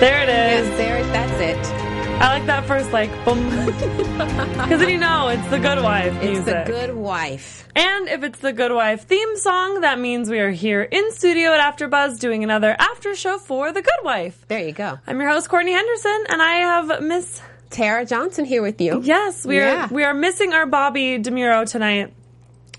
There it is. Yes, there, that's it. I like that first, like, boom. Because then you know it's The Good Wife music. It's The Good Wife. And if it's The Good Wife theme song, that means we are here in studio at AfterBuzz doing another after show for The Good Wife. There you go. I'm your host, Courtney Henderson, and I have Miss Tara Johnson here with you. Yes, we are missing our Bobby DeMuro tonight.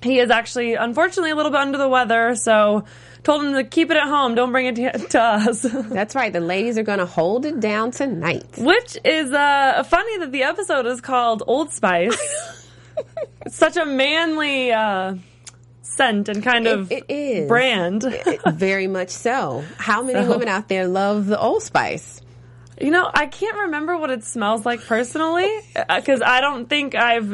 He is actually, unfortunately, a little bit under the weather, so... Told them to keep it at home. Don't bring it to us. That's right. The ladies are going to hold it down tonight. Which is funny that the episode is called Old Spice. It's such a manly scent and kind of brand. Very much so. How many women out there love the Old Spice? You know, I can't remember what it smells like personally, because I don't think I've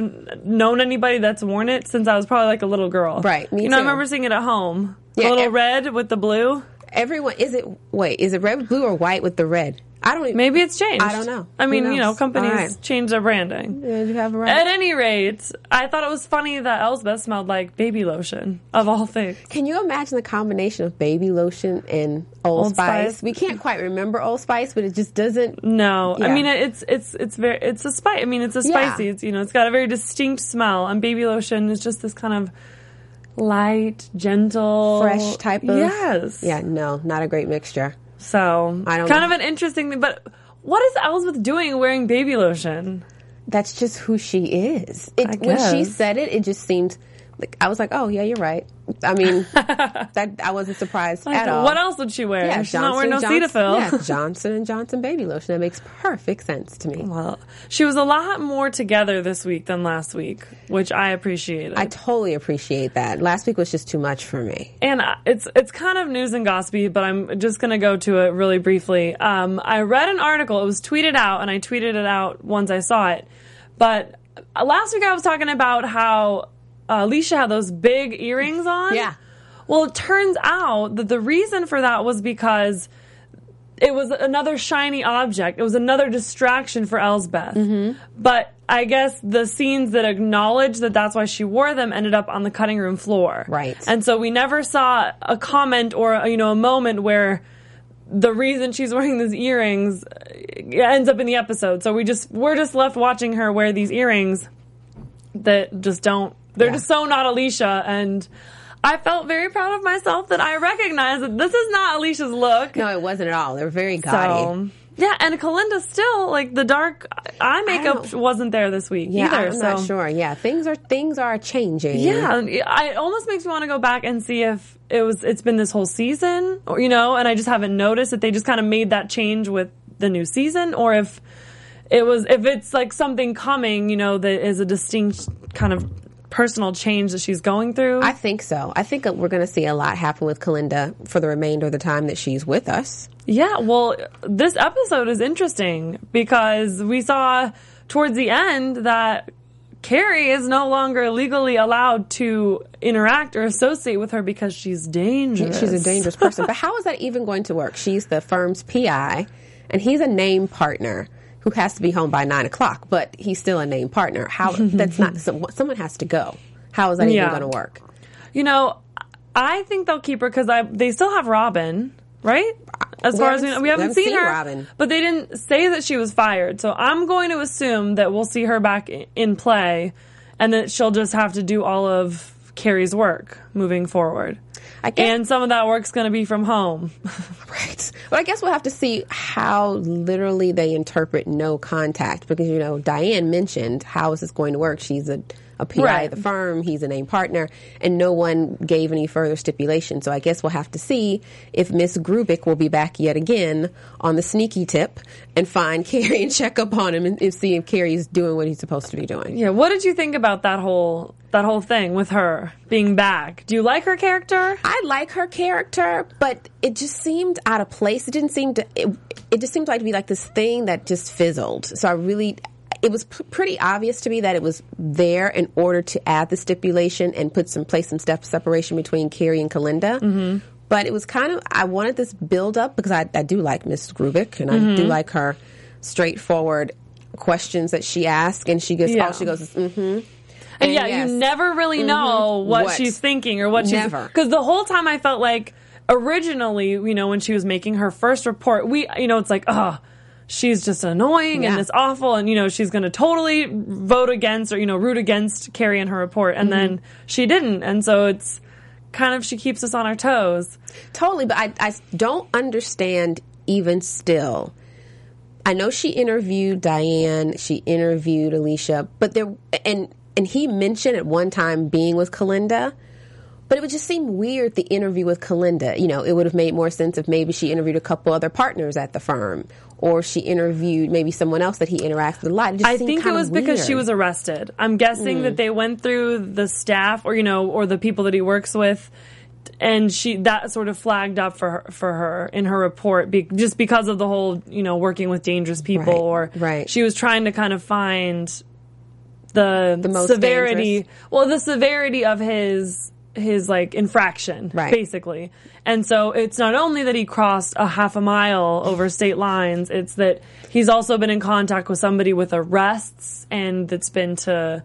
known anybody that's worn it since I was probably like a little girl. Right, me too. You know, I remember seeing it at home. Yeah, the little red with the blue. Everyone, is it red with blue or white with the red? Maybe it's changed. I don't know. I mean, you know, companies change their branding. Yeah, you have a right. At any rate, I thought it was funny that Elsbeth smelled like baby lotion, of all things. Can you imagine the combination of baby lotion and Old Spice? We can't quite remember Old Spice, but it just doesn't. No, yeah. I mean, it's a spice. I mean, it's a spicy. Yeah. It's, you know, it's got a very distinct smell, and baby lotion is just this kind of light, gentle, fresh type of. Yes. Yeah. No, not a great mixture. So, I don't know. Kind of an interesting thing, but what is Elsbeth doing wearing baby lotion? That's just who she is. When she said it, it just seemed like, I was like, oh, yeah, you're right. I mean, I wasn't surprised at all. What else would she wear? Yeah, she's not wearing no Cetaphil. Yeah, Johnson & Johnson baby lotion. That makes perfect sense to me. Well, she was a lot more together this week than last week, which I appreciated. I totally appreciate that. Last week was just too much for me. And it's kind of news and gossipy, but I'm just going to go to it really briefly. I read an article. It was tweeted out, and I tweeted it out once I saw it. But last week I was talking about how... Alicia had those big earrings on. Yeah. Well, it turns out that the reason for that was because it was another shiny object. It was another distraction for Elsbeth. Mm-hmm. But I guess the scenes that acknowledged that that's why she wore them ended up on the cutting room floor. Right. And so we never saw a comment or, you know, a moment where the reason she's wearing these earrings ends up in the episode. So we're just left watching her wear these earrings that just don't. They're just so not Alicia, and I felt very proud of myself that I recognized that this is not Alicia's look. No, it wasn't at all. They were very gaudy. So, yeah, and Kalinda still, like, the dark eye makeup wasn't there this week either. I'm not sure. Yeah, things are changing. Yeah, it almost makes me want to go back and see if it's been this whole season, or, you know, and I just haven't noticed that they just kind of made that change with the new season, or if it's like something coming, you know, that is a distinct kind of personal change that she's going through? I think so. I think we're going to see a lot happen with Kalinda for the remainder of the time that she's with us. Yeah, well, this episode is interesting because we saw towards the end that Cary is no longer legally allowed to interact or associate with her because she's dangerous. She's a dangerous person. But how is that even going to work? She's the firm's PI, and he's a named partner who has to be home by 9 o'clock, but he's still a named partner. How? That's not... Someone has to go. How is that even going to work? You know, I think they'll keep her because they still have Robin, right? As far as we know, we haven't seen her. Robin. But they didn't say that she was fired, so I'm going to assume that we'll see her back in play and that she'll just have to do all of Cary's work moving forward. And some of that work's going to be from home. Right. Well, I guess we'll have to see how literally they interpret no contact because, you know, Diane mentioned how is this going to work? She's a a PI right. of the firm. He's a named partner. And no one gave any further stipulation. So I guess we'll have to see if Miss Gerbic will be back yet again on the sneaky tip and find Cary and check up on him and see if Cary's doing what he's supposed to be doing. Yeah. What did you think about that whole thing with her being back? Do you like her character? I like her character, but it just seemed out of place. It didn't seem to... It just seemed like to be like this thing that just fizzled. So it was pretty obvious to me that it was there in order to add the stipulation and put some place and step separation between Cary and Kalinda. Mm-hmm. But it was kind of, I wanted this build up because I do like Miss Gerbic and mm-hmm. I do like her straightforward questions that she asks, and she goes, yeah. all she goes is, mm-hmm. And yeah, yes. you never really mm-hmm. know what she's thinking or what never. She's... Because the whole time I felt like, originally, you know, when she was making her first report, we, you know, it's like, oh, she's just annoying yeah. and it's awful and, you know, she's going to totally vote against or, you know, root against Cary in her report. And mm-hmm. then she didn't. And so it's kind of, she keeps us on our toes. Totally. But I don't understand even still. I know she interviewed Diane, she interviewed Alicia, but there... And he mentioned at one time being with Kalinda, but it would just seem weird, the interview with Kalinda. You know, it would have made more sense if maybe she interviewed a couple other partners at the firm, or she interviewed maybe someone else that he interacts with a lot. It just I seemed think kind it was of weird. Because she was arrested. I'm guessing that they went through the staff or, you know, or the people that he works with, and she that sort of flagged up for her in her report just because of the whole, you know, working with dangerous people right, or right. she was trying to kind of find... The most severity, dangerous. Well, the severity of his like infraction, right. basically. And so it's not only that he crossed a half a mile over state lines; it's that he's also been in contact with somebody with arrests, and that's been to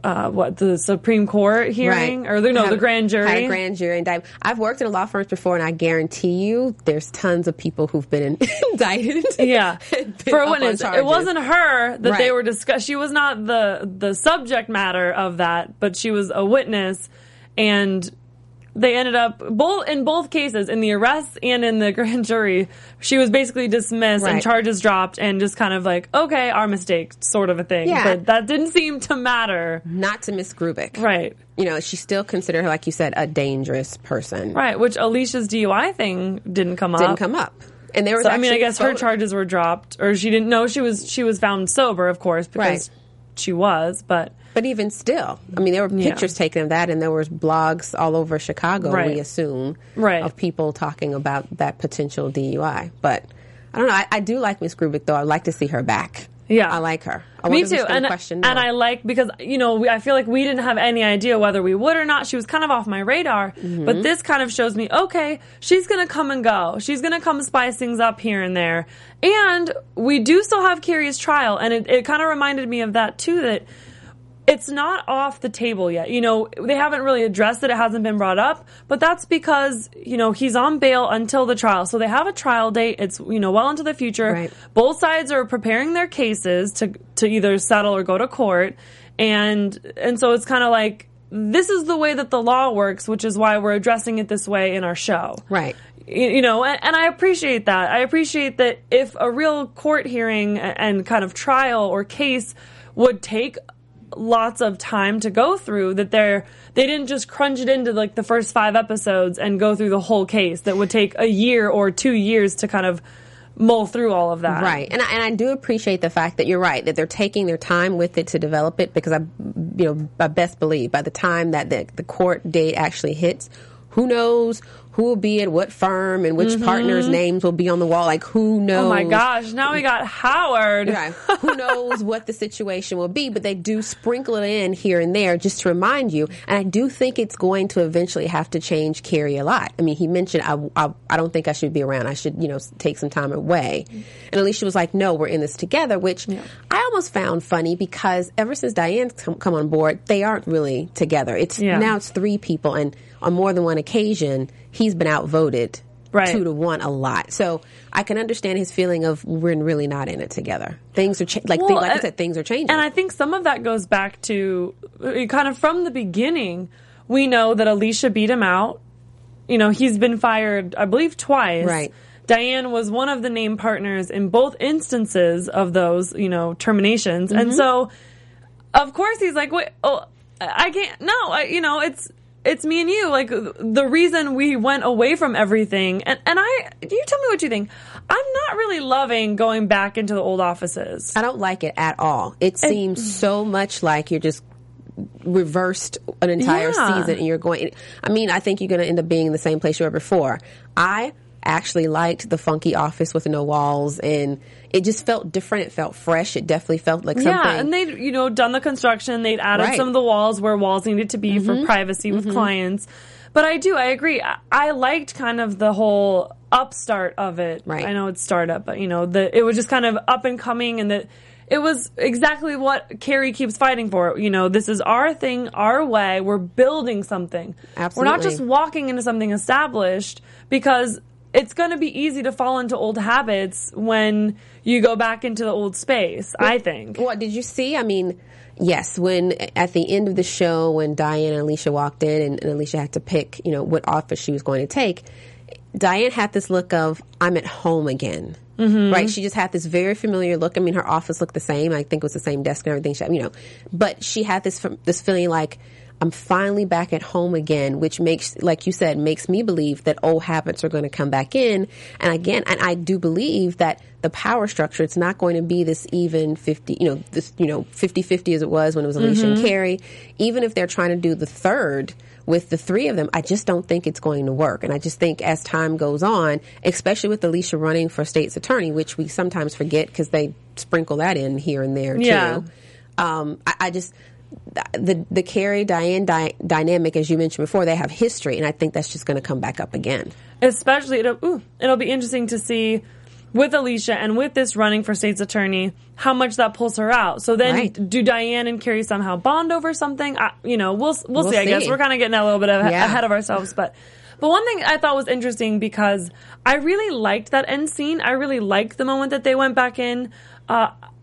the Supreme Court hearing right. or the grand jury. Had a grand jury indictment. I've worked in a law firm before, and I guarantee you, there's tons of people who've been indicted. Yeah. For a witness, it wasn't her that right. they were discussing. She was not the subject matter of that, but she was a witness, and they ended up in both cases, in the arrests and in the grand jury, she was basically dismissed right. and charges dropped, and just kind of like, okay, our mistake, sort of a thing. Yeah. But that didn't seem to matter. Not to Miss Gerbic, right? You know, she still considered her, like you said, a dangerous person, right? Which Alicia's DUI thing didn't come up. And there was, so, I mean, I guess her charges were dropped, or she didn't know she was found sober, of course, because right. she was, but. But even still, I mean, there were pictures yeah. taken of that, and there were blogs all over Chicago, right. we assume, right. of people talking about that potential DUI. But I don't know. I do like Miss Gerbic, though. I'd like to see her back. Yeah. I like her. Me too. And I like, because, you know, I feel like we didn't have any idea whether we would or not. She was kind of off my radar. Mm-hmm. But this kind of shows me, okay, she's going to come and go. She's going to come spice things up here and there. And we do still have Cary's trial. And it kind of reminded me of that, too, that it's not off the table yet. You know, they haven't really addressed it. It hasn't been brought up. But that's because, you know, he's on bail until the trial. So they have a trial date. It's, you know, well into the future. Right. Both sides are preparing their cases to either settle or go to court. And so it's kind of like, this is the way that the law works, which is why we're addressing it this way in our show. Right. You know, and I appreciate that. I appreciate that if a real court hearing and kind of trial or case would take lots of time to go through, that they didn't just crunch it into like the first 5 episodes and go through the whole case that would take a year or 2 years to kind of mull through all of that. Right. And I do appreciate the fact that you're right, that they're taking their time with it to develop it, because I best believe by the time that the court date actually hits, who knows who will be at what firm and which mm-hmm. partners' names will be on the wall. Like, who knows? Oh, my gosh. Now we got Howard. Right. Who knows what the situation will be, but they do sprinkle it in here and there just to remind you. And I do think it's going to eventually have to change Cary a lot. I mean, he mentioned, I don't think I should be around. I should, you know, take some time away. And Alicia was like, no, we're in this together, which yeah. I almost found funny, because ever since Diane's come on board, they aren't really together. It's yeah. Now it's 3 people, and on more than one occasion, he's been outvoted right. 2-1 a lot. So I can understand his feeling of, we're really not in it together. Things are things are changing. And I think some of that goes back to kind of from the beginning. We know that Alicia beat him out. You know, he's been fired, I believe, twice. Right. Diane was one of the named partners in both instances of those, you know, terminations. Mm-hmm. And so, of course, he's like, wait, oh, I can't. No, you know, it's me and you. Like, the reason we went away from everything, and I, you tell me what you think. I'm not really loving going back into the old offices. I don't like it at all. It seems so much like you're just reversed an entire season, and you're going. I mean, I think you're going to end up being in the same place you were before. I actually liked the funky office with no walls, and it just felt different. It felt fresh. It definitely felt like something. Yeah, and they'd, you know, done the construction. They'd added some of the walls where walls needed to be for privacy with clients. But I agree. I liked kind of the whole upstart of it. Right. I know it's startup, but, you know, it was just kind of up and coming, and it was exactly what Cary keeps fighting for. You know, this is our thing, our way. We're building something. Absolutely. We're not just walking into something established, because it's going to be easy to fall into old habits when you go back into the old space, I think. Well, did you see? I mean, yes, when at the end of the show, when Diane and Alicia walked in, and Alicia had to pick, you know, what office she was going to take, Diane had this look of, I'm at home again. Mm-hmm. Right? She just had this very familiar look. I mean, her office looked the same. I think it was the same desk and everything. She, you know, but she had this feeling like, I'm finally back at home again, which makes, like you said, makes me believe that old habits are going to come back in. And again, and I do believe that the power structure, it's not going to be this even 50, you know, this, you know, 50-50 as it was when it was Alicia and Cary. Even if they're trying to do the third with the three of them, I just don't think it's going to work. And I just think as time goes on, especially with Alicia running for state's attorney, which we sometimes forget because they sprinkle that in here and there too. I just, the Cary Diane dynamic, as you mentioned before, they have history, and I think that's just going to come back up again. Especially, it'll be interesting to see with Alicia and with this running for state's attorney how much that pulls her out. So then, do Diane and Cary somehow bond over something? You know, we'll see. I guess we're kind of getting a little bit ahead of ourselves, but one thing I thought was interesting, because I really liked that end scene. I really liked the moment that they went back in.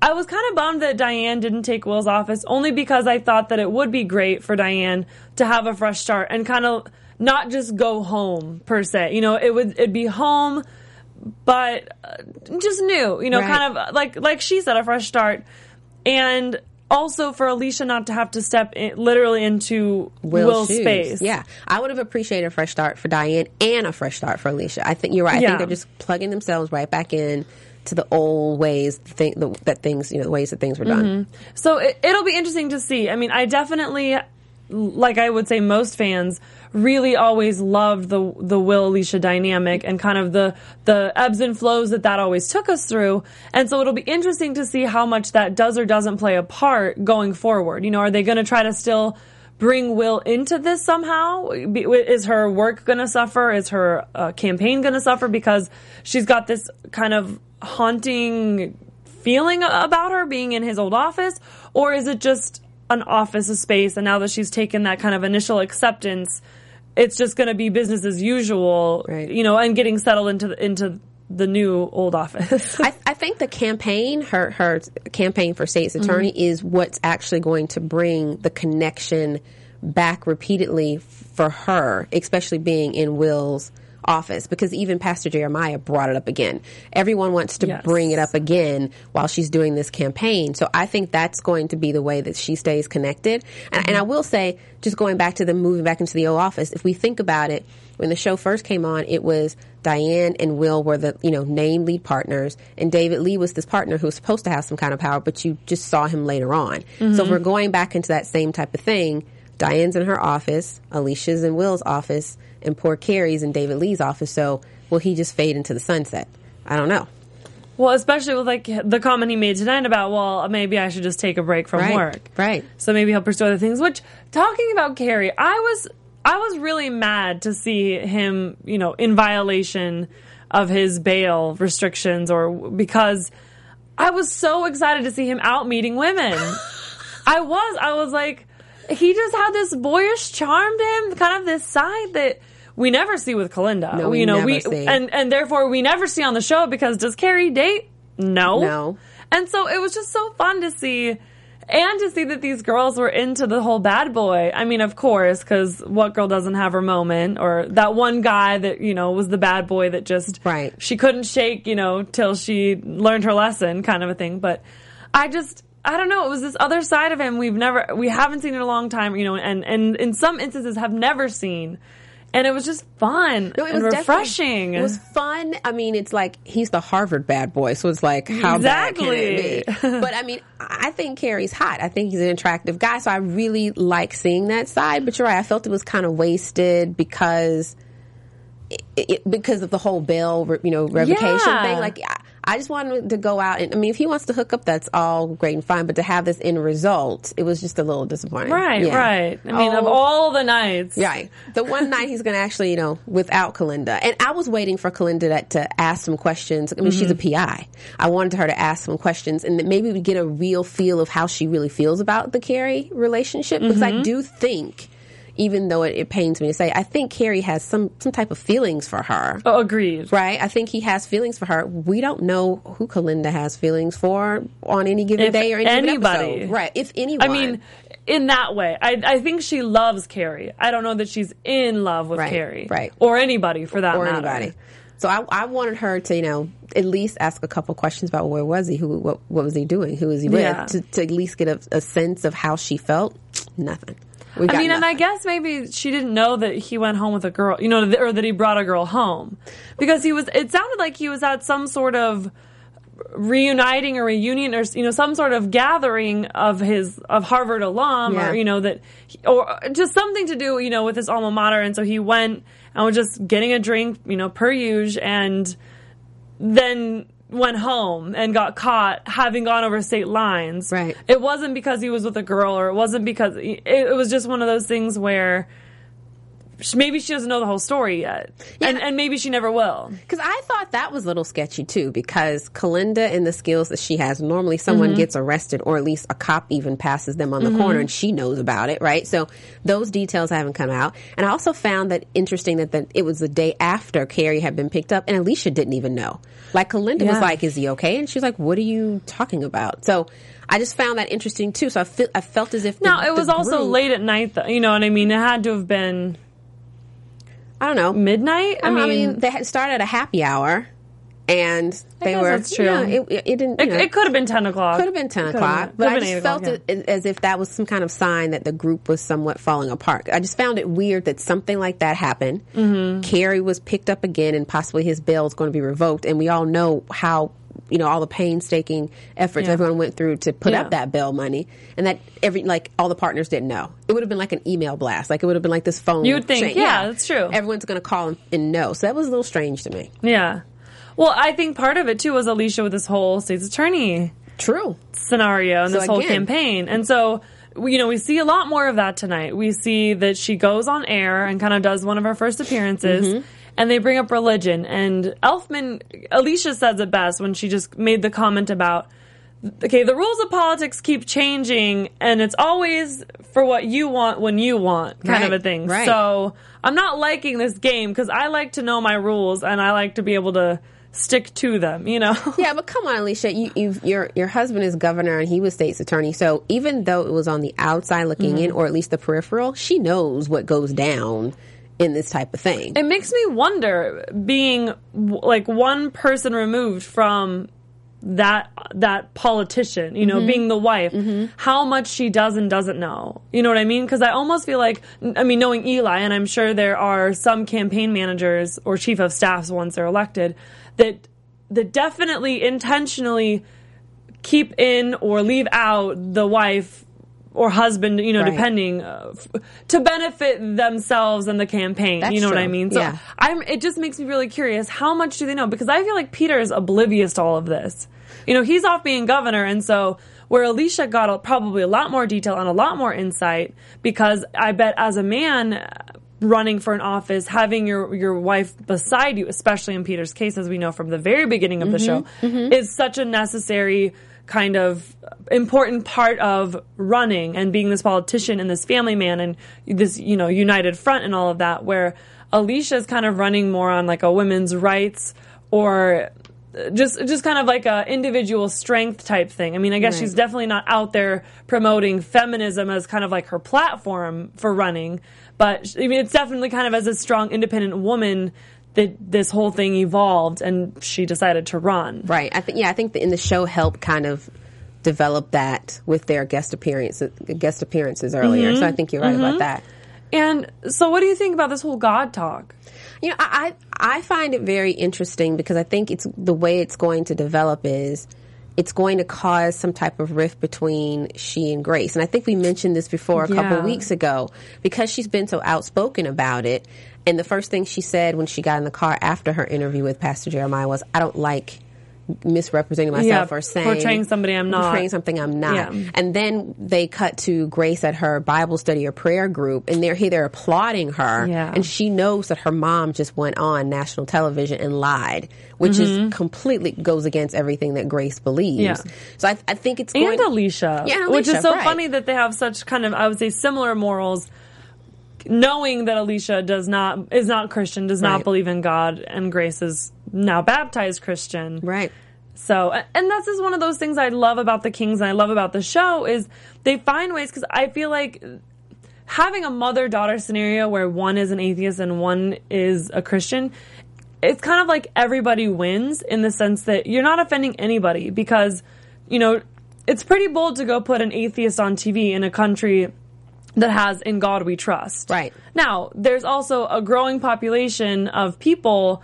I was kind of bummed that Diane didn't take Will's office, only because I thought that it would be great for Diane to have a fresh start and kind of not just go home, per se. You know, it'd be home, but just new. You know, kind of like she said, a fresh start. And also for Alicia not to have to step in, literally into Will's space. Yeah. I would have appreciated a fresh start for Diane and a fresh start for Alicia. I think you're right. I think they're just plugging themselves right back in to the old ways that things were done. So it'll be interesting to see. I mean, I definitely, like I would say most fans, really always loved the Will-Alicia dynamic and kind of the ebbs and flows that always took us through. And so it'll be interesting to see how much that does or doesn't play a part going forward. You know, are they going to try to still bring Will into this somehow? Is her work going to suffer? Is her campaign going to suffer? Because she's got this kind of haunting feeling about her being in his old office, or is it just an office space, and now that she's taken that kind of initial acceptance, it's just going to be business as usual, you know, and getting settled into the new old office. I think the campaign, her campaign for state's attorney, is what's actually going to bring the connection back repeatedly for her, especially being in Will's office, because even Pastor Jeremiah brought it up again. Everyone wants to bring it up again while she's doing this campaign. So I think that's going to be the way that she stays connected. And I will say, just going back to them moving back into the old office, if we think about it, when the show first came on, it was Diane and Will were the, you know, named lead partners, and David Lee was this partner who was supposed to have some kind of power, but you just saw him later on. So if we're going back into that same type of thing, Diane's in her office, Alicia's in Will's office, and poor Cary's in David Lee's office. So will he just fade into the sunset? I don't know. Well, especially with like the comment he made tonight about, well, maybe I should just take a break from work. So maybe he'll pursue other things. Which, talking about Cary, I was really mad to see him, you know, in violation of his bail restrictions, or because I was so excited to see him out meeting women. I was like, he just had this boyish charm to him, kind of this side that we never see with Kalinda. No, you know, we never see. And therefore we never see on the show, because does Cary date? No. And so it was just so fun to see, and to see that these girls were into the whole bad boy. I mean, of course, because what girl doesn't have her moment, or that one guy that, you know, was the bad boy that just she couldn't shake, you know, till she learned her lesson, kind of a thing. But I just I don't know, it was this other side of him we haven't seen in a long time, you know, and in some instances have never seen. And it was just fun and refreshing. It was fun. I mean, it's like he's the Harvard bad boy, so it's like, how bad can it be? But, I mean, I think Cary's hot. I think he's an attractive guy, so I really like seeing that side. But you're right, I felt it was kind of wasted because of the whole bail, you know, revocation thing. Like, I just wanted him to go out and, I mean, if he wants to hook up, that's all great and fine, but to have this end result, it was just a little disappointing. Right. I mean, of all the nights. Right. The one night he's going to actually, you know, without Kalinda. And I was waiting for Kalinda to ask some questions. I mean, she's a PI. I wanted her to ask some questions and that maybe we get a real feel of how she really feels about the Cary relationship, because I do think, even though it pains me to say, I think Cary has some type of feelings for her. Oh, agreed. Right? I think he has feelings for her. We don't know who Kalinda has feelings for on any given day or any given episode. Right. If anyone. I mean, in that way. I think she loves Cary. I don't know that she's in love with Cary. Right. Or anybody, for that matter. Or anybody. So I wanted her to, you know, at least ask a couple questions about where was he, what was he doing, who was he with, to at least get a sense of how she felt. Nothing. I mean, nothing. And I guess maybe she didn't know that he went home with a girl, you know, or that he brought a girl home. Because it sounded like he was at some sort of reuniting or reunion or, you know, some sort of gathering of Harvard alum or, you know, or just something to do, you know, with his alma mater. And so he went and was just getting a drink, you know, per usual, and then went home and got caught having gone over state lines. Right. It wasn't because he was with a girl, or it wasn't because it was just one of those things where maybe she doesn't know the whole story yet. Yeah. And maybe she never will. Because I thought that was a little sketchy too, because Kalinda and the skills that she has, normally someone gets arrested, or at least a cop even passes them on the corner and she knows about it, right? So those details haven't come out. And I also found that interesting that it was the day after Cary had been picked up and Alicia didn't even know. Like, Kalinda was like, is he okay? And she's like, what are you talking about? So I just found that interesting too. So I felt as if it was also late at night though, you know what I mean? It had to have been, I don't know, midnight? I mean, they had started at a happy hour, and they were. That's true. You know, it didn't. It could have been 10 o'clock. Could have been 10 o'clock. But I just felt as if that was some kind of sign that the group was somewhat falling apart. I just found it weird that something like that happened. Cary was picked up again, and possibly his bail is going to be revoked. And we all know how, you know, all the painstaking efforts everyone went through to put up that bail money, and that all the partners didn't know. It would have been like an email blast. Like, it would have been like this phone. You would think, that's true. Everyone's going to call and know. So that was a little strange to me. Yeah. Well, I think part of it too was Alicia with this whole state's attorney scenario and this whole campaign. And so, you know, we see a lot more of that tonight. We see that she goes on air and kind of does one of her first appearances. And they bring up religion. And Alicia says it best when she just made the comment about, okay, the rules of politics keep changing, and it's always for what you want when you want kind of a thing. Right. So I'm not liking this game because I like to know my rules and I like to be able to stick to them, you know? Yeah, but come on, Alicia. Your husband is governor and he was state's attorney. So even though it was on the outside looking in, or at least the peripheral, she knows what goes down in this type of thing. It makes me wonder, being like one person removed from that politician, you know, being the wife, how much she does and doesn't know. You know what I mean? Because I almost feel like, I mean, knowing Eli, and I'm sure there are some campaign managers or chief of staffs once they're elected that definitely intentionally keep in or leave out the wife or husband, you know, depending, to benefit themselves and the campaign. That's true. What I mean? So it just makes me really curious, how much do they know? Because I feel like Peter is oblivious to all of this. You know, he's off being governor, and so where Alicia got probably a lot more detail and a lot more insight, because I bet as a man running for an office, having your wife beside you, especially in Peter's case, as we know from the very beginning of the show, is such a necessary kind of important part of running and being this politician and this family man and this, you know, united front and all of that, where Alicia is kind of running more on like a women's rights or just kind of like a individual strength type thing. I mean, I guess she's definitely not out there promoting feminism as kind of like her platform for running, but I mean, it's definitely kind of as a strong, independent woman that this whole thing evolved and she decided to run. Right. I think the in the show helped kind of developed that with their guest appearances earlier. Mm-hmm. So I think you're right about that. And so what do you think about this whole God talk? You know, I find it very interesting because I think it's the way it's going to develop is it's going to cause some type of rift between she and Grace. And I think we mentioned this before a couple of weeks ago because she's been so outspoken about it. And the first thing she said when she got in the car after her interview with Pastor Jeremiah was, I don't like misrepresenting myself or saying portraying something I'm not. Yeah. And then they cut to Grace at her Bible study or prayer group, and they're applauding her, and she knows that her mom just went on national television and lied, which is completely goes against everything that Grace believes. So I think it's going to Alicia, which is so funny that they have such kind of, I would say, similar morals, knowing that Alicia is not Christian, does not believe in God, and Grace is now baptized Christian. Right. So, and this is one of those things I love about the Kings and I love about the show is they find ways, because I feel like having a mother-daughter scenario where one is an atheist and one is a Christian, it's kind of like everybody wins in the sense that you're not offending anybody because, you know, it's pretty bold to go put an atheist on TV in a country that has In God We Trust. Right. Now, there's also a growing population of people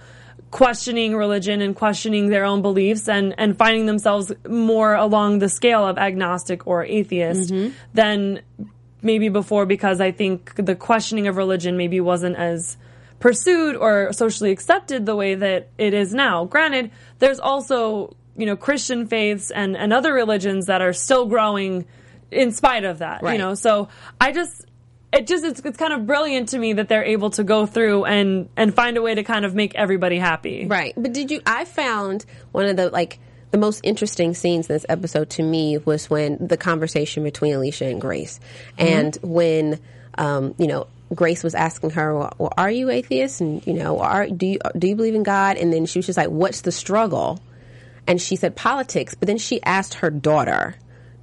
questioning religion and questioning their own beliefs and finding themselves more along the scale of agnostic or atheist than maybe before, because I think the questioning of religion maybe wasn't as pursued or socially accepted the way that it is now. Granted, there's also, you know, Christian faiths and other religions that are still growing in spite of that, you know, so it's kind of brilliant to me that they're able to go through and find a way to kind of make everybody happy. Right. But I found one of the most interesting scenes in this episode to me was when the conversation between Alicia and Grace, and when, you know, Grace was asking her, well, are you atheist? And, you know, do you believe in God? And then she was just like, what's the struggle? And she said politics, but then she asked her daughter,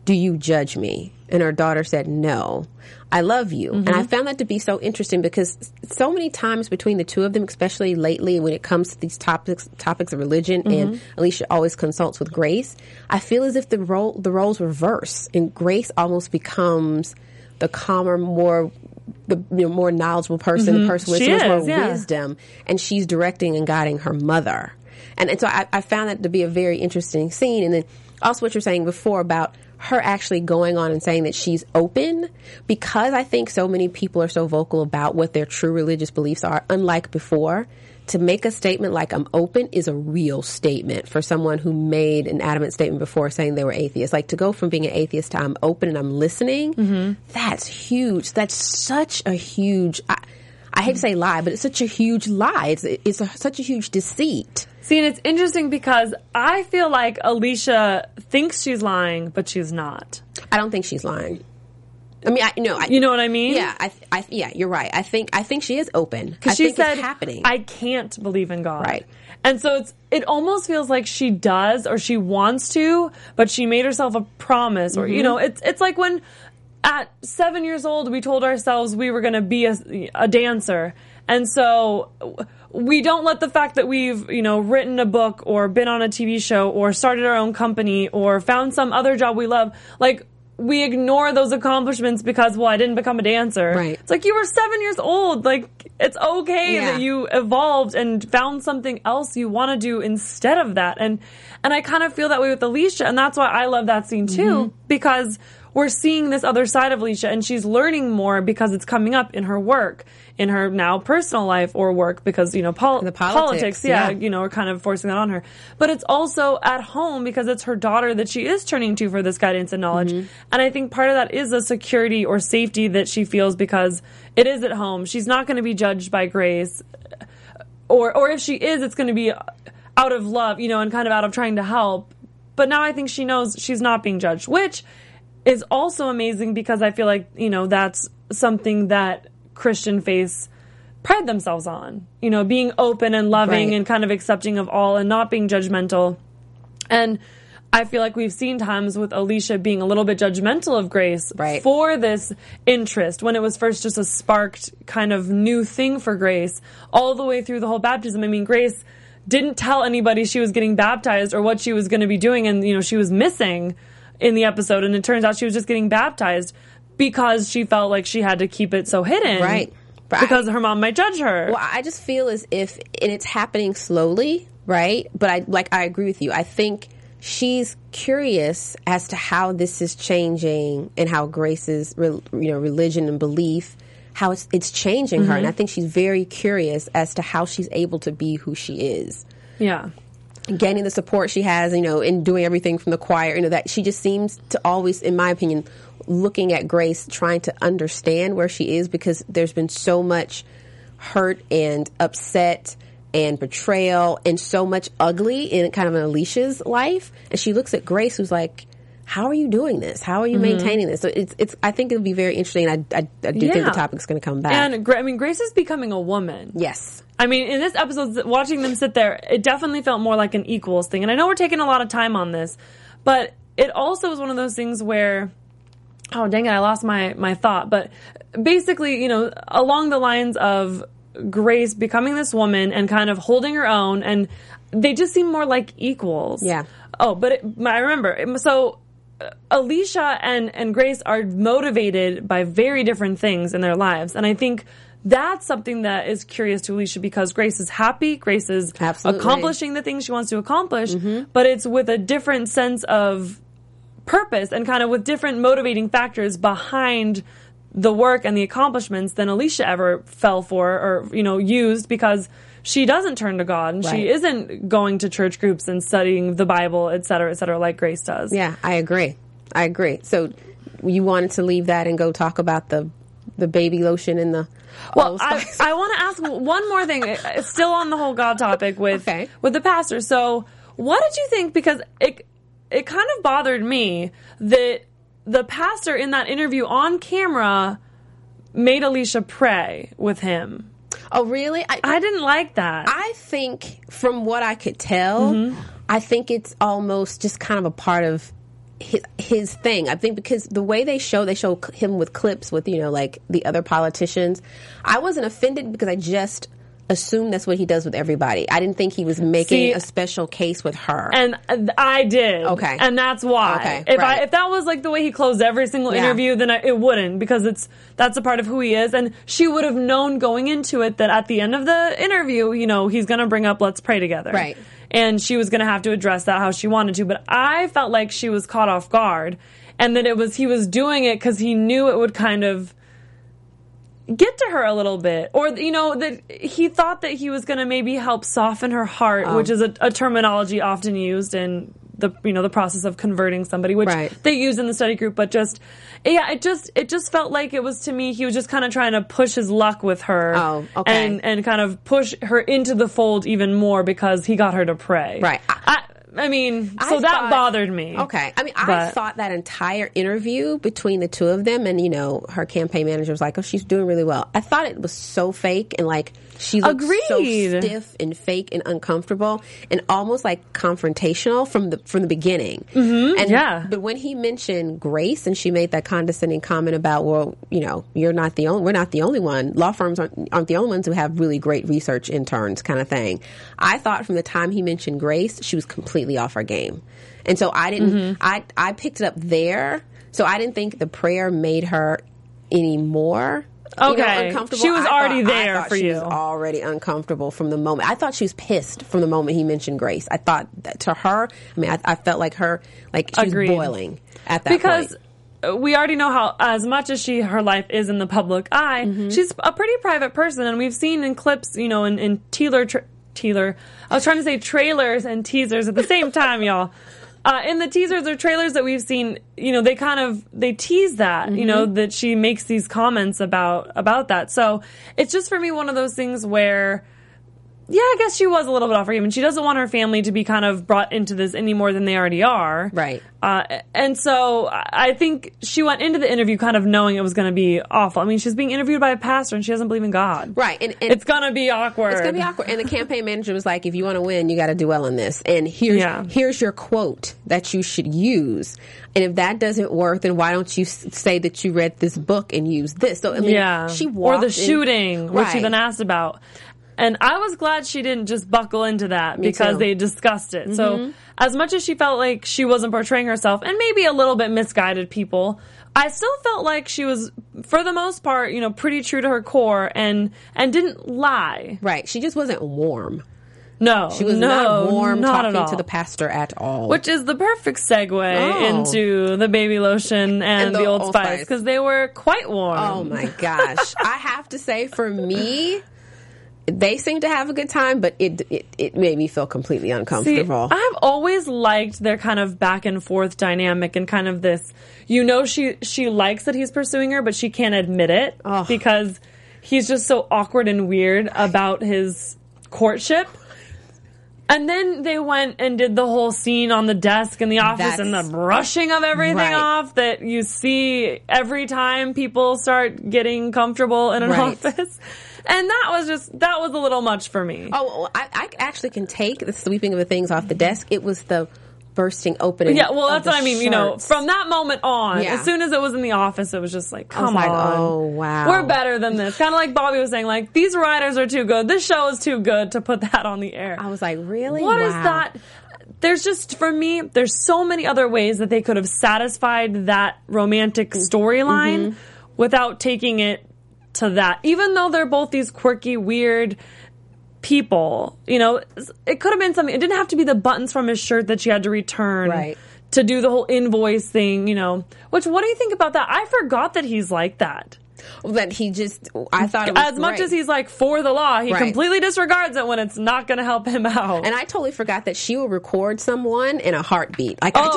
do you judge me? And her daughter said, no, I love you. And I found that to be so interesting because so many times between the two of them, especially lately when it comes to these topics of religion, and Alicia always consults with Grace, I feel as if the roles reverse and Grace almost becomes the calmer, more knowledgeable person, the person with more wisdom, and she's directing and guiding her mother. And so I found that to be a very interesting scene. And then also what you're saying before about her actually going on and saying that she's open, because I think so many people are so vocal about what their true religious beliefs are, unlike before. To make a statement like I'm open is a real statement for someone who made an adamant statement before saying they were atheists. Like to go from being an atheist to I'm open and I'm listening, that's huge. That's such a huge, I hate to say lie, but it's such a huge lie. It's such a huge deceit. See, and it's interesting because I feel like Alicia thinks she's lying, but she's not. I don't think she's lying. I mean, you know what I mean? Yeah, yeah, you're right. I think she is open. Because she said, it's happening. I can't believe in God. Right. And so it almost feels like she does or she wants to, but she made herself a promise. Or, you know, it's like when at 7 years old we told ourselves we were going to be a dancer. And so we don't let the fact that we've, you know, written a book or been on a TV show or started our own company or found some other job we love, like, we ignore those accomplishments because, well, I didn't become a dancer. Right. It's like, you were 7 years old. Like, it's okay that you evolved and found something else you want to do instead of that. And I kind of feel that way with Alicia, and that's why I love that scene, too, because we're seeing this other side of Alicia, and she's learning more because it's coming up in her work, in her now personal life or work, because, you know, politics, you know, are kind of forcing that on her. But it's also at home because it's her daughter that she is turning to for this guidance and knowledge. And I think part of that is the security or safety that she feels because it is at home. She's not going to be judged by Grace. Or if she is, it's going to be out of love, you know, and kind of out of trying to help. But now I think she knows she's not being judged, which is also amazing because I feel like, you know, that's something that Christian faiths pride themselves on, you know, being open and loving and kind of accepting of all and not being judgmental. And I feel like we've seen times with Alicia being a little bit judgmental of Grace for this interest when it was first just a sparked kind of new thing for Grace all the way through the whole baptism. I mean, Grace didn't tell anybody she was getting baptized or what she was going to be doing, and, you know, she was missing in the episode, and it turns out she was just getting baptized because she felt like she had to keep it so hidden. Right. But because her mom might judge her. Well, I just feel as if, and it's happening slowly, right? But I agree with you. I think she's curious as to how this is changing and how Grace's religion and belief, how it's changing her. And I think she's very curious as to how she's able to be who she is. Yeah. Gaining the support she has, and doing everything from the choir, that she just seems to always, in my opinion, looking at Grace, trying to understand where she is, because there's been so much hurt and upset and betrayal and so much ugly in kind of Alicia's life. And she looks at Grace, who's like, how are you doing this? How are you maintaining this? So it's. I think it'll be very interesting. I do think the topic's going to come back. And Grace is becoming a woman. Yes. I mean, in this episode, watching them sit there, it definitely felt more like an equals thing. And I know we're taking a lot of time on this, but it also is one of those things where, oh, dang it, I lost my thought. But basically, along the lines of Grace becoming this woman and kind of holding her own, and they just seem more like equals. Yeah. Oh, but I remember. So Alicia and Grace are motivated by very different things in their lives. And I think that's something that is curious to Alicia, because Grace is happy. Grace is absolutely accomplishing the things she wants to accomplish, but it's with a different sense of purpose and kind of with different motivating factors behind the work and the accomplishments than Alicia ever fell for or, used, because she doesn't turn to God, and she isn't going to church groups and studying the Bible, et cetera, like Grace does. Yeah, I agree. So you wanted to leave that and go talk about the baby lotion and the... Well, I want to ask one more thing. It's still on the whole God topic with the pastor. So what did you think? Because it kind of bothered me that the pastor in that interview on camera made Alicia pray with him. Oh, really? I didn't like that. I think, from what I could tell, I think it's almost just kind of a part of his thing. I think because the way they show him with clips with, like the other politicians. I wasn't offended because I just assume that's what he does with everybody. I didn't think he was making a special case with her. And I did. Okay. And that's why. Okay, if that was like the way he closed every single interview, then it wouldn't, because that's a part of who he is. And she would have known going into it that at the end of the interview, he's going to bring up, let's pray together. Right. And she was going to have to address that how she wanted to. But I felt like she was caught off guard, and that he was doing it because he knew it would kind of get to her a little bit, or that he thought that he was going to maybe help soften her heart, which is a terminology often used in the the process of converting somebody, which they use in the study group. But it just felt like, it was, to me, he was just kind of trying to push his luck with her, and kind of push her into the fold even more because he got her to pray. Right. I thought that bothered me. Okay. I thought that entire interview between the two of them, and, her campaign manager was like, oh, she's doing really well. I thought it was so fake, and like she looked so stiff and fake and uncomfortable and almost like confrontational from the beginning. Mm-hmm. And but when he mentioned Grace and she made that condescending comment about, well, we're not the only one. Law firms aren't the only ones who have really great research interns, kind of thing. I thought from the time he mentioned Grace, she was completely off our game, and so I didn't. I picked it up there, so I didn't think the prayer made her any more uncomfortable. She was already there for you. She was already uncomfortable from the moment. I thought she was pissed from the moment he mentioned Grace. I thought that to her. I felt like her, like she was boiling at that point. We already know how, as much as her life is in the public eye, she's a pretty private person, and we've seen in clips, in Tealer. I was trying to say trailers and teasers at the same time, y'all. In the teasers or trailers that we've seen, they kind of, they tease that, that she makes these comments about that. So it's just, for me, one of those things where, I guess she was a little bit off her game, and she doesn't want her family to be kind of brought into this any more than they already are. Right. And so I think she went into the interview kind of knowing it was going to be awful. She's being interviewed by a pastor, and she doesn't believe in God. Right. And it's going to be awkward. And the campaign manager was like, if you want to win, you got to do well in this. And here's your quote that you should use. And if that doesn't work, then why don't you say that you read this book and use this? So, she walked. Or the shooting, which she then asked about. And I was glad she didn't just buckle into that because they discussed it. Mm-hmm. So as much as she felt like she wasn't portraying herself and maybe a little bit misguided people, I still felt like she was, for the most part, you know, pretty true to her core and didn't lie. Right. She just wasn't warm. No. She was not warm talking to the pastor at all. Which is the perfect segue into the baby lotion and the Old Spice because they were quite warm. Oh, my gosh. I have to say, for me, they seem to have a good time, but it made me feel completely uncomfortable. See, I've always liked their kind of back and forth dynamic and kind of this, you know, she likes that he's pursuing her, but she can't admit it because he's just so awkward and weird about his courtship. And then they went and did the whole scene on the desk in the office and the brushing of everything off that you see every time people start getting comfortable in an office. And that was a little much for me. Oh, I actually can take the sweeping of the things off the desk. It was the bursting open. Yeah, well, that's what I mean. Shirts. You know, from that moment on, as soon as it was in the office, it was just like, come on. Oh, wow. We're better than this. Kind of like Bobby was saying, like, these writers are too good. This show is too good to put that on the air. I was like, really? What is that? There's just, for me, there's so many other ways that they could have satisfied that romantic storyline without taking it to that. Even though they're both these quirky, weird people, you know, it could have been something. It didn't have to be the buttons from his shirt that she had to return to do the whole invoice thing, you know. Which, what do you think about that? I forgot that he's like that. That he just, I thought it was as much as he's like for the law, he completely disregards it when it's not going to help him out. And I totally forgot that she will record someone in a heartbeat. Like, I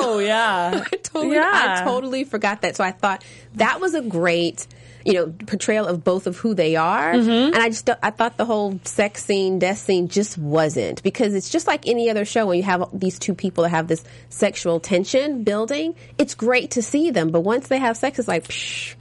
totally forgot that. So I thought that was a great, you know, portrayal of both of who they are. Mm-hmm. And I thought the whole sex scene, death scene just wasn't, because it's just like any other show when you have these two people that have this sexual tension building. It's great to see them, but once they have sex, it's like, psh,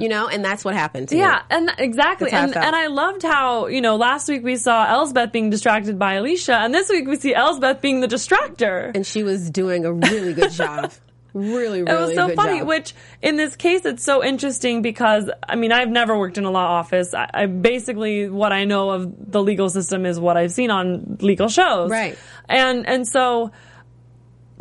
you know, and that's what happened to me. And exactly. And I loved how, you know, last week we saw Elsbeth being distracted by Alicia, and this week we see Elsbeth being the distractor. And she was doing a really good job. Really, really good. It was so funny, which in this case, it's so interesting because, I mean, I've never worked in a law office. I basically, what I know of the legal system is what I've seen on legal shows. Right. And so,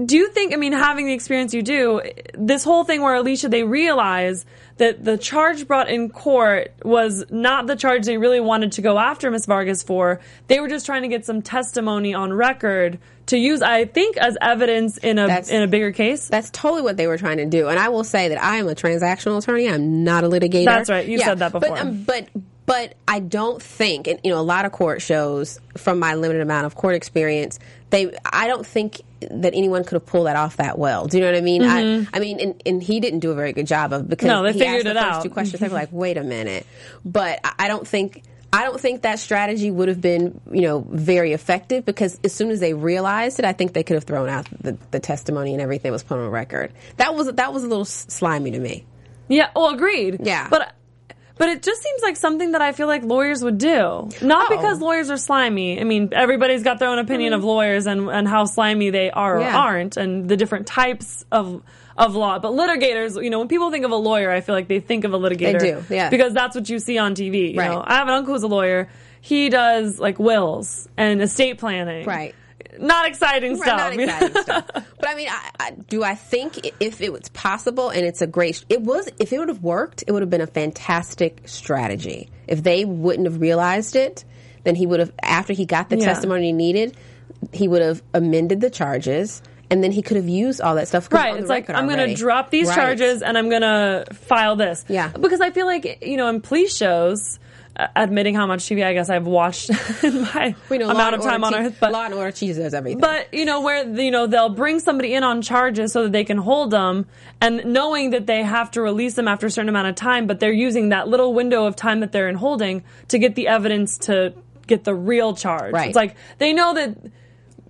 do you think, I mean, having the experience you do, this whole thing where Alicia, they realize that the charge brought in court was not the charge they really wanted to go after Ms. Vargas for. They were just trying to get some testimony on record to use, I think, as evidence in a bigger case. That's totally what they were trying to do. And I will say that I am a transactional attorney. I'm not a litigator. That's right. You said that before. But I don't think, and you know, a lot of court shows, from my limited amount of court experience, I don't think that anyone could have pulled that off that well. Do you know what I mean? Mm-hmm. I mean, and he didn't do a very good job of, because they figured it out. He asked the first two questions. They were like, wait a minute. But I don't think that strategy would have been, you know, very effective, because as soon as they realized it, I think they could have thrown out the testimony and everything was put on record. That was a little slimy to me. Yeah, well, agreed. Yeah, but it just seems like something that I feel like lawyers would do. Not because lawyers are slimy. I mean, everybody's got their own opinion of lawyers and how slimy they are or aren't, and the different types of law. But litigators, you know, when people think of a lawyer, I feel like they think of a litigator. They do, yeah. Because that's what you see on TV. You know? I have an uncle who's a lawyer. He does, like, wills and estate planning. Right. Not exciting stuff. Not exciting stuff. But I mean, I think if it was possible, and it's a great, it was, if it would have worked, it would have been a fantastic strategy. If they wouldn't have realized it, then he would have, after he got the testimony he needed, he would have amended the charges. And then he could have used all that stuff. Right. It's like, I'm going to drop these charges and I'm going to file this. Yeah. Because I feel like, you know, in police shows, admitting how much TV I guess I've watched in my amount of time on Earth. But Law and Order cheese does everything. But, you know, where, you know, they'll bring somebody in on charges so that they can hold them, and knowing that they have to release them after a certain amount of time, but they're using that little window of time that they're in holding to get the evidence to get the real charge. Right. It's like, they know that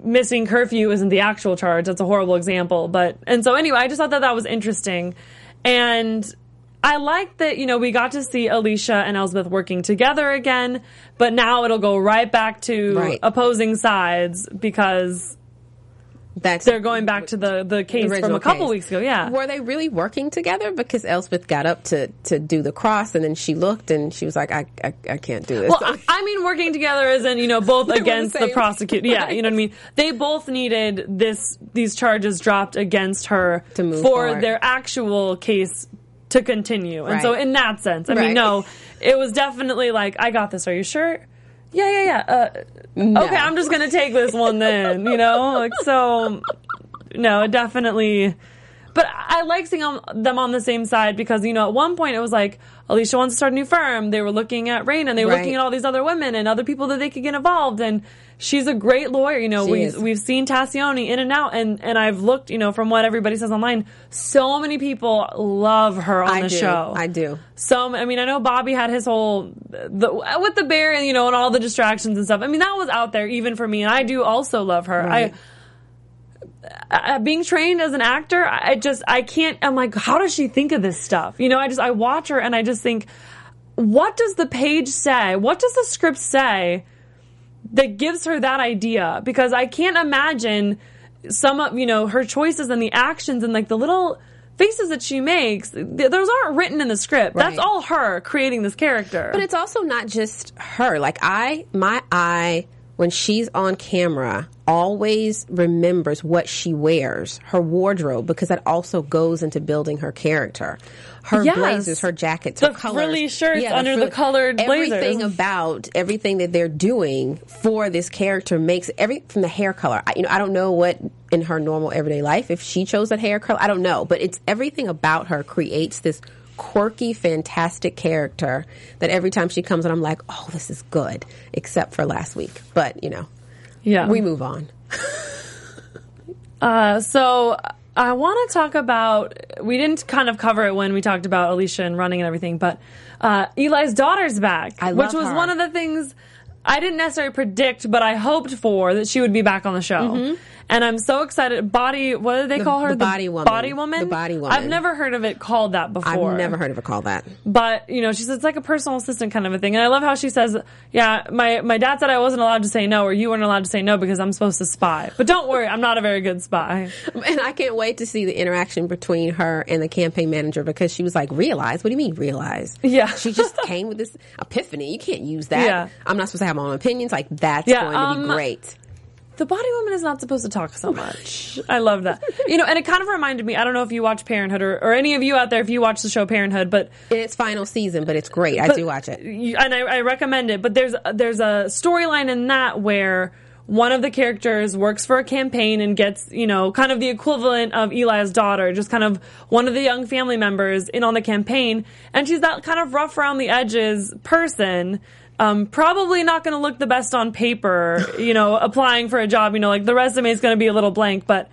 missing curfew isn't the actual charge. That's a horrible example. And so anyway, I just thought that was interesting. And I like that, you know, we got to see Alicia and Elsbeth working together again, but now it'll go right back to opposing sides because That's they're going back to the case from a couple weeks ago, yeah. Were they really working together? Because Elsbeth got up to do the cross, and then she looked, and she was like, I can't do this. Well, I mean, working together as in, you know, both against the prosecutor. Yeah, you know what I mean? They both needed these charges dropped against her to move forward. Their actual case to continue. And so in that sense, I mean, no, it was definitely like, I got this, are you sure? Yeah. No. Okay, I'm just gonna take this one then, you know? Like, so, no, it definitely... But I like seeing them on the same side because, you know, at one point it was like, Alicia wants to start a new firm. They were looking at Raina, and they were looking at all these other women and other people that they could get involved. And she's a great lawyer. You know, we've seen Tascioni in and out. And I've looked, you know, from what everybody says online, so many people love her on the show. I do. So, I mean, I know Bobby had his whole, with the bear and, you know, and all the distractions and stuff. I mean, that was out there even for me. And I do also love her. Right. Being trained as an actor, I can't, I'm like, how does she think of this stuff? You know, I watch her and I just think, what does the page say? What does the script say that gives her that idea? Because I can't imagine some of, you know, her choices and the actions and like the little faces that she makes, those aren't written in the script. Right. That's all her creating this character. But it's also not just her. Like my eye, when she's on camera, always remembers what she wears, her wardrobe, because that also goes into building her character. Her blazers, her jackets, her colors. The frilly shirts under the colored blazers. Everything that they're doing for this character makes from the hair color. I don't know what in her normal everyday life, if she chose that hair color, I don't know. But it's everything about her creates this quirky, fantastic character that every time she comes in, I'm like, oh, this is good, except for last week. But, you know, we move on. So I want to talk about, we didn't kind of cover it when we talked about Alicia and running and everything, but Eli's daughter's back, which was one of the things I didn't necessarily predict, but I hoped for that she would be back on the show. Mm-hmm. And I'm so excited. What do they call her? The body woman. Body woman? The body woman. I've never heard of it called that before. I've never heard of it called that. But, you know, she says it's like a personal assistant kind of a thing. And I love how she says, my dad said I wasn't allowed to say no, or you weren't allowed to say no because I'm supposed to spy. But don't worry, I'm not a very good spy. And I can't wait to see the interaction between her and the campaign manager because she was like, realize? What do you mean, realize? Yeah. She just came with this epiphany. You can't use that. Yeah. I'm not supposed to have my own opinions. Like, that's going to be great. The body woman is not supposed to talk so much. I love that. You know, and it kind of reminded me, I don't know if you watch Parenthood or any of you out there if you watch the show Parenthood, but... In its final season, but it's great. I do watch it. And I recommend it. But there's a storyline in that where one of the characters works for a campaign and gets, you know, kind of the equivalent of Eli's daughter, just kind of one of the young family members in on the campaign. And she's that kind of rough around the edges person. Probably not going to look the best on paper, you know, applying for a job, you know, like the resume is going to be a little blank, but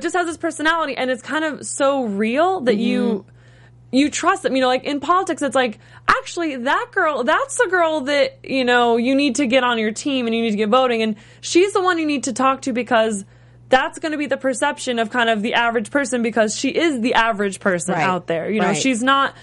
just has this personality and it's kind of so real that you trust them. You know, like in politics, it's like, actually that girl, that's the girl that, you know, you need to get on your team and you need to get voting. And she's the one you need to talk to because that's going to be the perception of kind of the average person because she is the average person out there. You know, she's not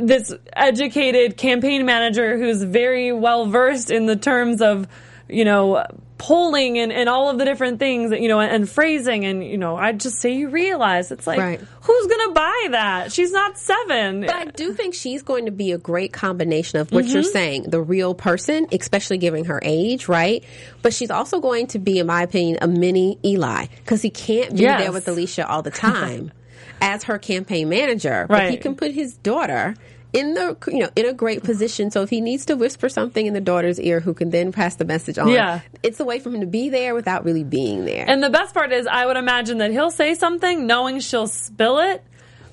this educated campaign manager who's very well versed in the terms of, you know, polling and all of the different things, you know, and phrasing and, you know, I just say you realize. It's like, who's going to buy that? She's not 7. But I do think she's going to be a great combination of what you're saying, the real person, especially given her age, right? But she's also going to be, in my opinion, a mini Eli because he can't be there with Alicia all the time. As her campaign manager, but he can put his daughter in the in a great position. So if he needs to whisper something in the daughter's ear, who can then pass the message on, it's a way for him to be there without really being there. And the best part is, I would imagine that he'll say something, knowing she'll spill it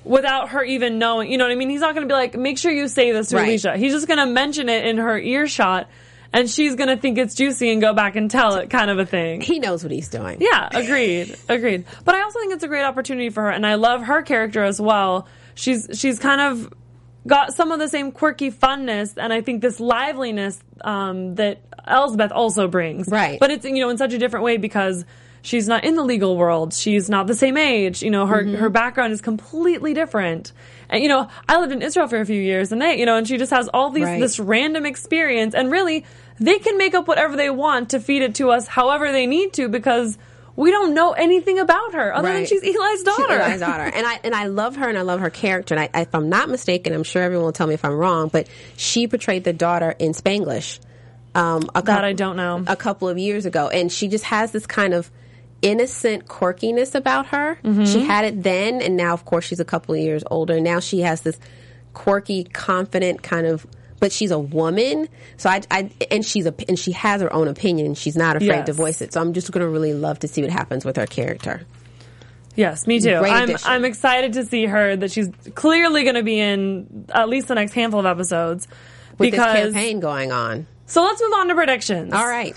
without her even knowing. You know what I mean? He's not going to be like, "Make sure you say this to Alicia." He's just going to mention it in her earshot. And she's going to think it's juicy and go back and tell it kind of a thing. He knows what he's doing. Yeah, agreed. But I also think it's a great opportunity for her, and I love her character as well. She's kind of got some of the same quirky funness, and I think this liveliness that Elsbeth also brings. Right. But it's, you know, in such a different way because she's not in the legal world. She's not the same age. You know, her background is completely different. And, you know, I lived in Israel for a few years, and they, you know, and she just has all these this random experience, and really... They can make up whatever they want to feed it to us however they need to because we don't know anything about her other than she's Eli's daughter. She's Eli's daughter. And I love her, and I love her character. And I, if I'm not mistaken, I'm sure everyone will tell me if I'm wrong, but she portrayed the daughter in Spanglish. I don't know. A couple of years ago. And she just has this kind of innocent quirkiness about her. Mm-hmm. She had it then, and now, of course, she's a couple of years older. Now she has this quirky, confident kind of... But she's a woman, so and she has her own opinion. And she's not afraid to voice it. So I'm just going to really love to see what happens with her character. Yes, me too. I'm excited to see her. That she's clearly going to be in at least the next handful of episodes with this campaign going on. So let's move on to predictions. All right.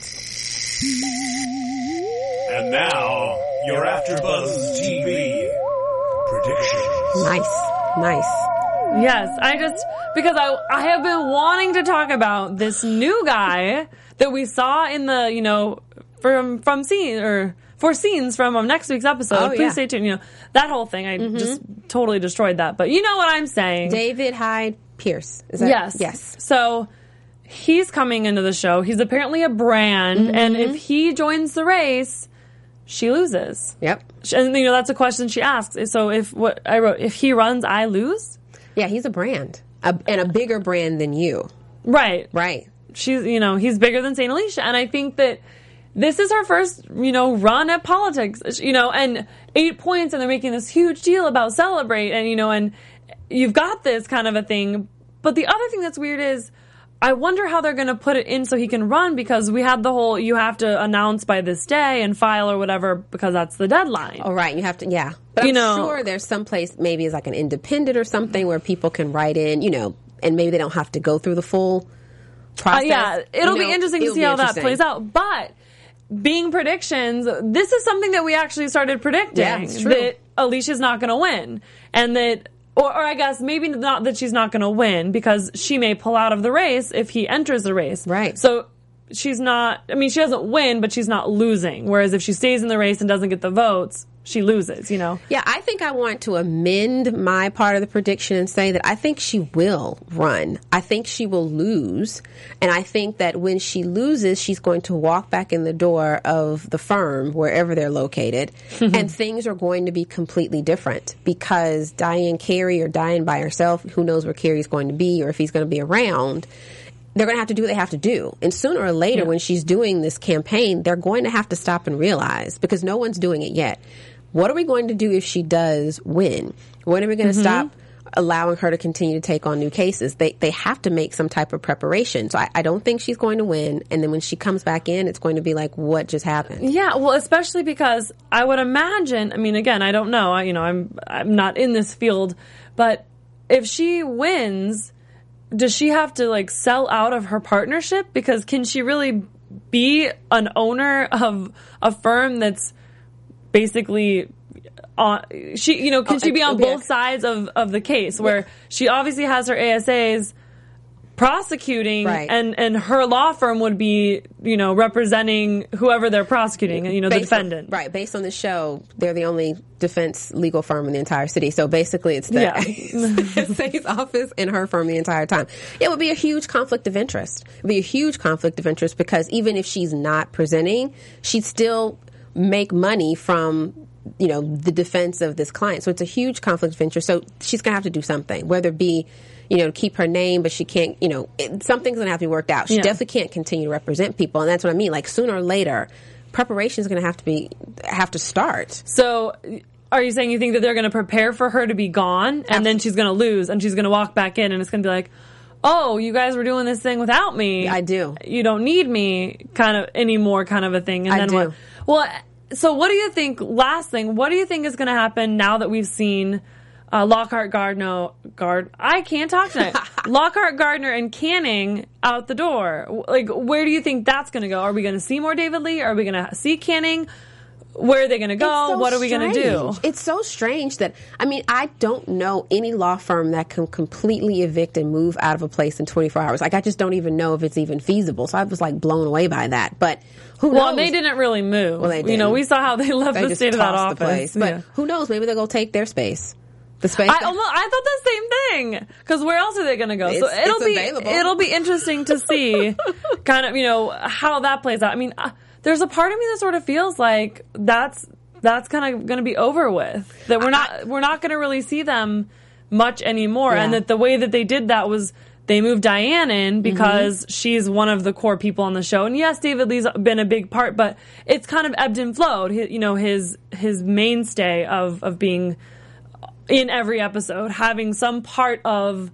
And now your AfterBuzz TV predictions. Nice. Yes, because I have been wanting to talk about this new guy that we saw in the, from scene or for scenes from next week's episode. Oh, please stay tuned. That whole thing. I just totally destroyed that. But you know what I'm saying. David Hyde Pierce. Is that yes. Yes. So he's coming into the show. He's apparently a brand. Mm-hmm. And if he joins the race, she loses. Yep. And, that's a question she asks. So if he runs, I lose? Yeah, he's a brand, and a bigger brand than you. Right. She's, he's bigger than St. Alicia, and I think that this is her first, run at politics. And 8 points, and they're making this huge deal about celebrate, and and you've got this kind of a thing. But the other thing that's weird is, I wonder how they're going to put it in so he can run, because we had the whole you have to announce by this day and file or whatever because that's the deadline. Oh, right, you have to, yeah. But I'm sure there's some place, maybe it's like an independent or something, where people can write in, and maybe they don't have to go through the full process. Yeah, it'll be interesting to see how that plays out. But being predictions, this is something that we actually started predicting. Yeah, it's true. That Alicia's not going to win. And that, or I guess maybe not that she's not going to win, because she may pull out of the race if he enters the race. Right. So she's not, she doesn't win, but she's not losing. Whereas if she stays in the race and doesn't get the votes, she loses, Yeah, I think I want to amend my part of the prediction and say that I think she will run. I think she will lose. And I think that when she loses, she's going to walk back in the door of the firm, wherever they're located, and things are going to be completely different, because Diane Cary, or Diane by herself, who knows where Cary's going to be or if he's going to be around, they're going to have to do what they have to do. And sooner or later, when she's doing this campaign, they're going to have to stop and realize, because no one's doing it yet, what are we going to do if she does win? When are we going to stop allowing her to continue to take on new cases? They have to make some type of preparation. So I don't think she's going to win. And then when she comes back in, it's going to be like, what just happened? Yeah, well, especially because I would imagine, again, I don't know. I'm not in this field. But if she wins, does she have to, sell out of her partnership? Because can she really be an owner of a firm that's basically she be on both sides of the case, where she obviously has her ASAs prosecuting, and her law firm would be, representing whoever they're prosecuting, the defendant. Based on the show, they're the only defense legal firm in the entire city. So basically it's the ASA's office and her firm the entire time. It would be a huge conflict of interest. It would be a huge conflict of interest, because even if she's not presenting, she'd still make money from the defense of this client. So it's a huge conflict of interest. So she's gonna have to do something, whether it be keep her name, but she can't, something's gonna have to be worked out. She definitely can't continue to represent people, and that's what I mean, sooner or later preparation's gonna have to start. So are you saying you think that they're gonna prepare for her to be gone, and then she's gonna lose, and she's gonna walk back in, and it's gonna be like, oh, you guys were doing this thing without me. I do. You don't need me kind of anymore, kind of a thing. And then what? Well, so what do you think, last thing, what do you think is going to happen now that we've seen Lockhart Gardner, I can't talk tonight, Lockhart Gardner and Canning out the door? Where do you think that's going to go? Are we going to see more David Lee? Are we going to see Canning? Where are they going to go? What are we going to do? It's so strange that, I don't know any law firm that can completely evict and move out of a place in 24 hours. I just don't even know if it's even feasible. So I was, blown away by that. But who knows? Well, they didn't really move. Well, they didn't. We saw how they left the state of that office. Place. But who knows? Maybe they'll go take their space. The space. I thought the same thing. Because where else are they going to go? It's, so it'll be available. It'll be interesting to see, how that plays out. there's a part of me that sort of feels like that's kind of going to be over with. That we're not going to really see them much anymore. Yeah. And that the way that they did that was they moved Diane in because she's one of the core people on the show. And yes, David Lee's been a big part, but it's kind of ebbed and flowed. His mainstay of being in every episode, having some part of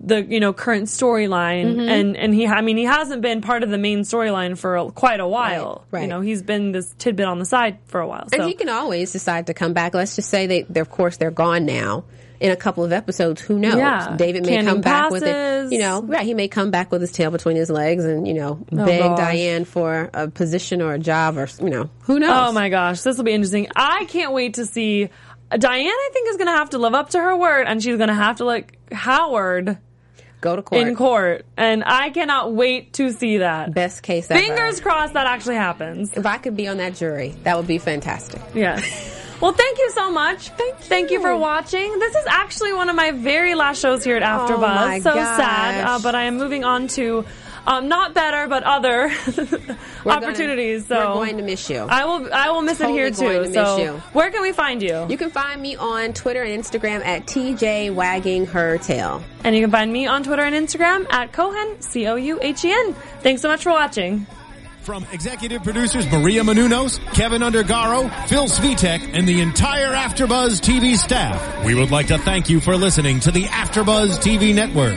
the current storyline, and he hasn't been part of the main storyline for quite a while. Right. He's been this tidbit on the side for a while. So. And he can always decide to come back. Let's just say they're gone now. In a couple of episodes, who knows? Yeah. David may come back with it. He may come back with his tail between his legs and, beg Diane for a position or a job or, who knows? Oh my gosh, this will be interesting. I can't wait to see. Diane, I think, is going to have to live up to her word, and she's going to have to let Howard go to court. In court. And I cannot wait to see that. Best case ever. Fingers crossed that actually happens. If I could be on that jury, that would be fantastic. Yes. Well, thank you so much. Thank you for watching. This is actually one of my very last shows here at AfterBuzz. Sad. But I am moving on to not better, but other opportunities. We're going to miss you. I will miss it here too. Where can we find you? You can find me on Twitter and Instagram at TJ Wagging Her Tail. And you can find me on Twitter and Instagram at Cohen, Couhen. Thanks so much for watching. From executive producers Maria Menounos, Kevin Undergaro, Phil Svitek, and the entire AfterBuzz TV staff, we would like to thank you for listening to the AfterBuzz TV Network.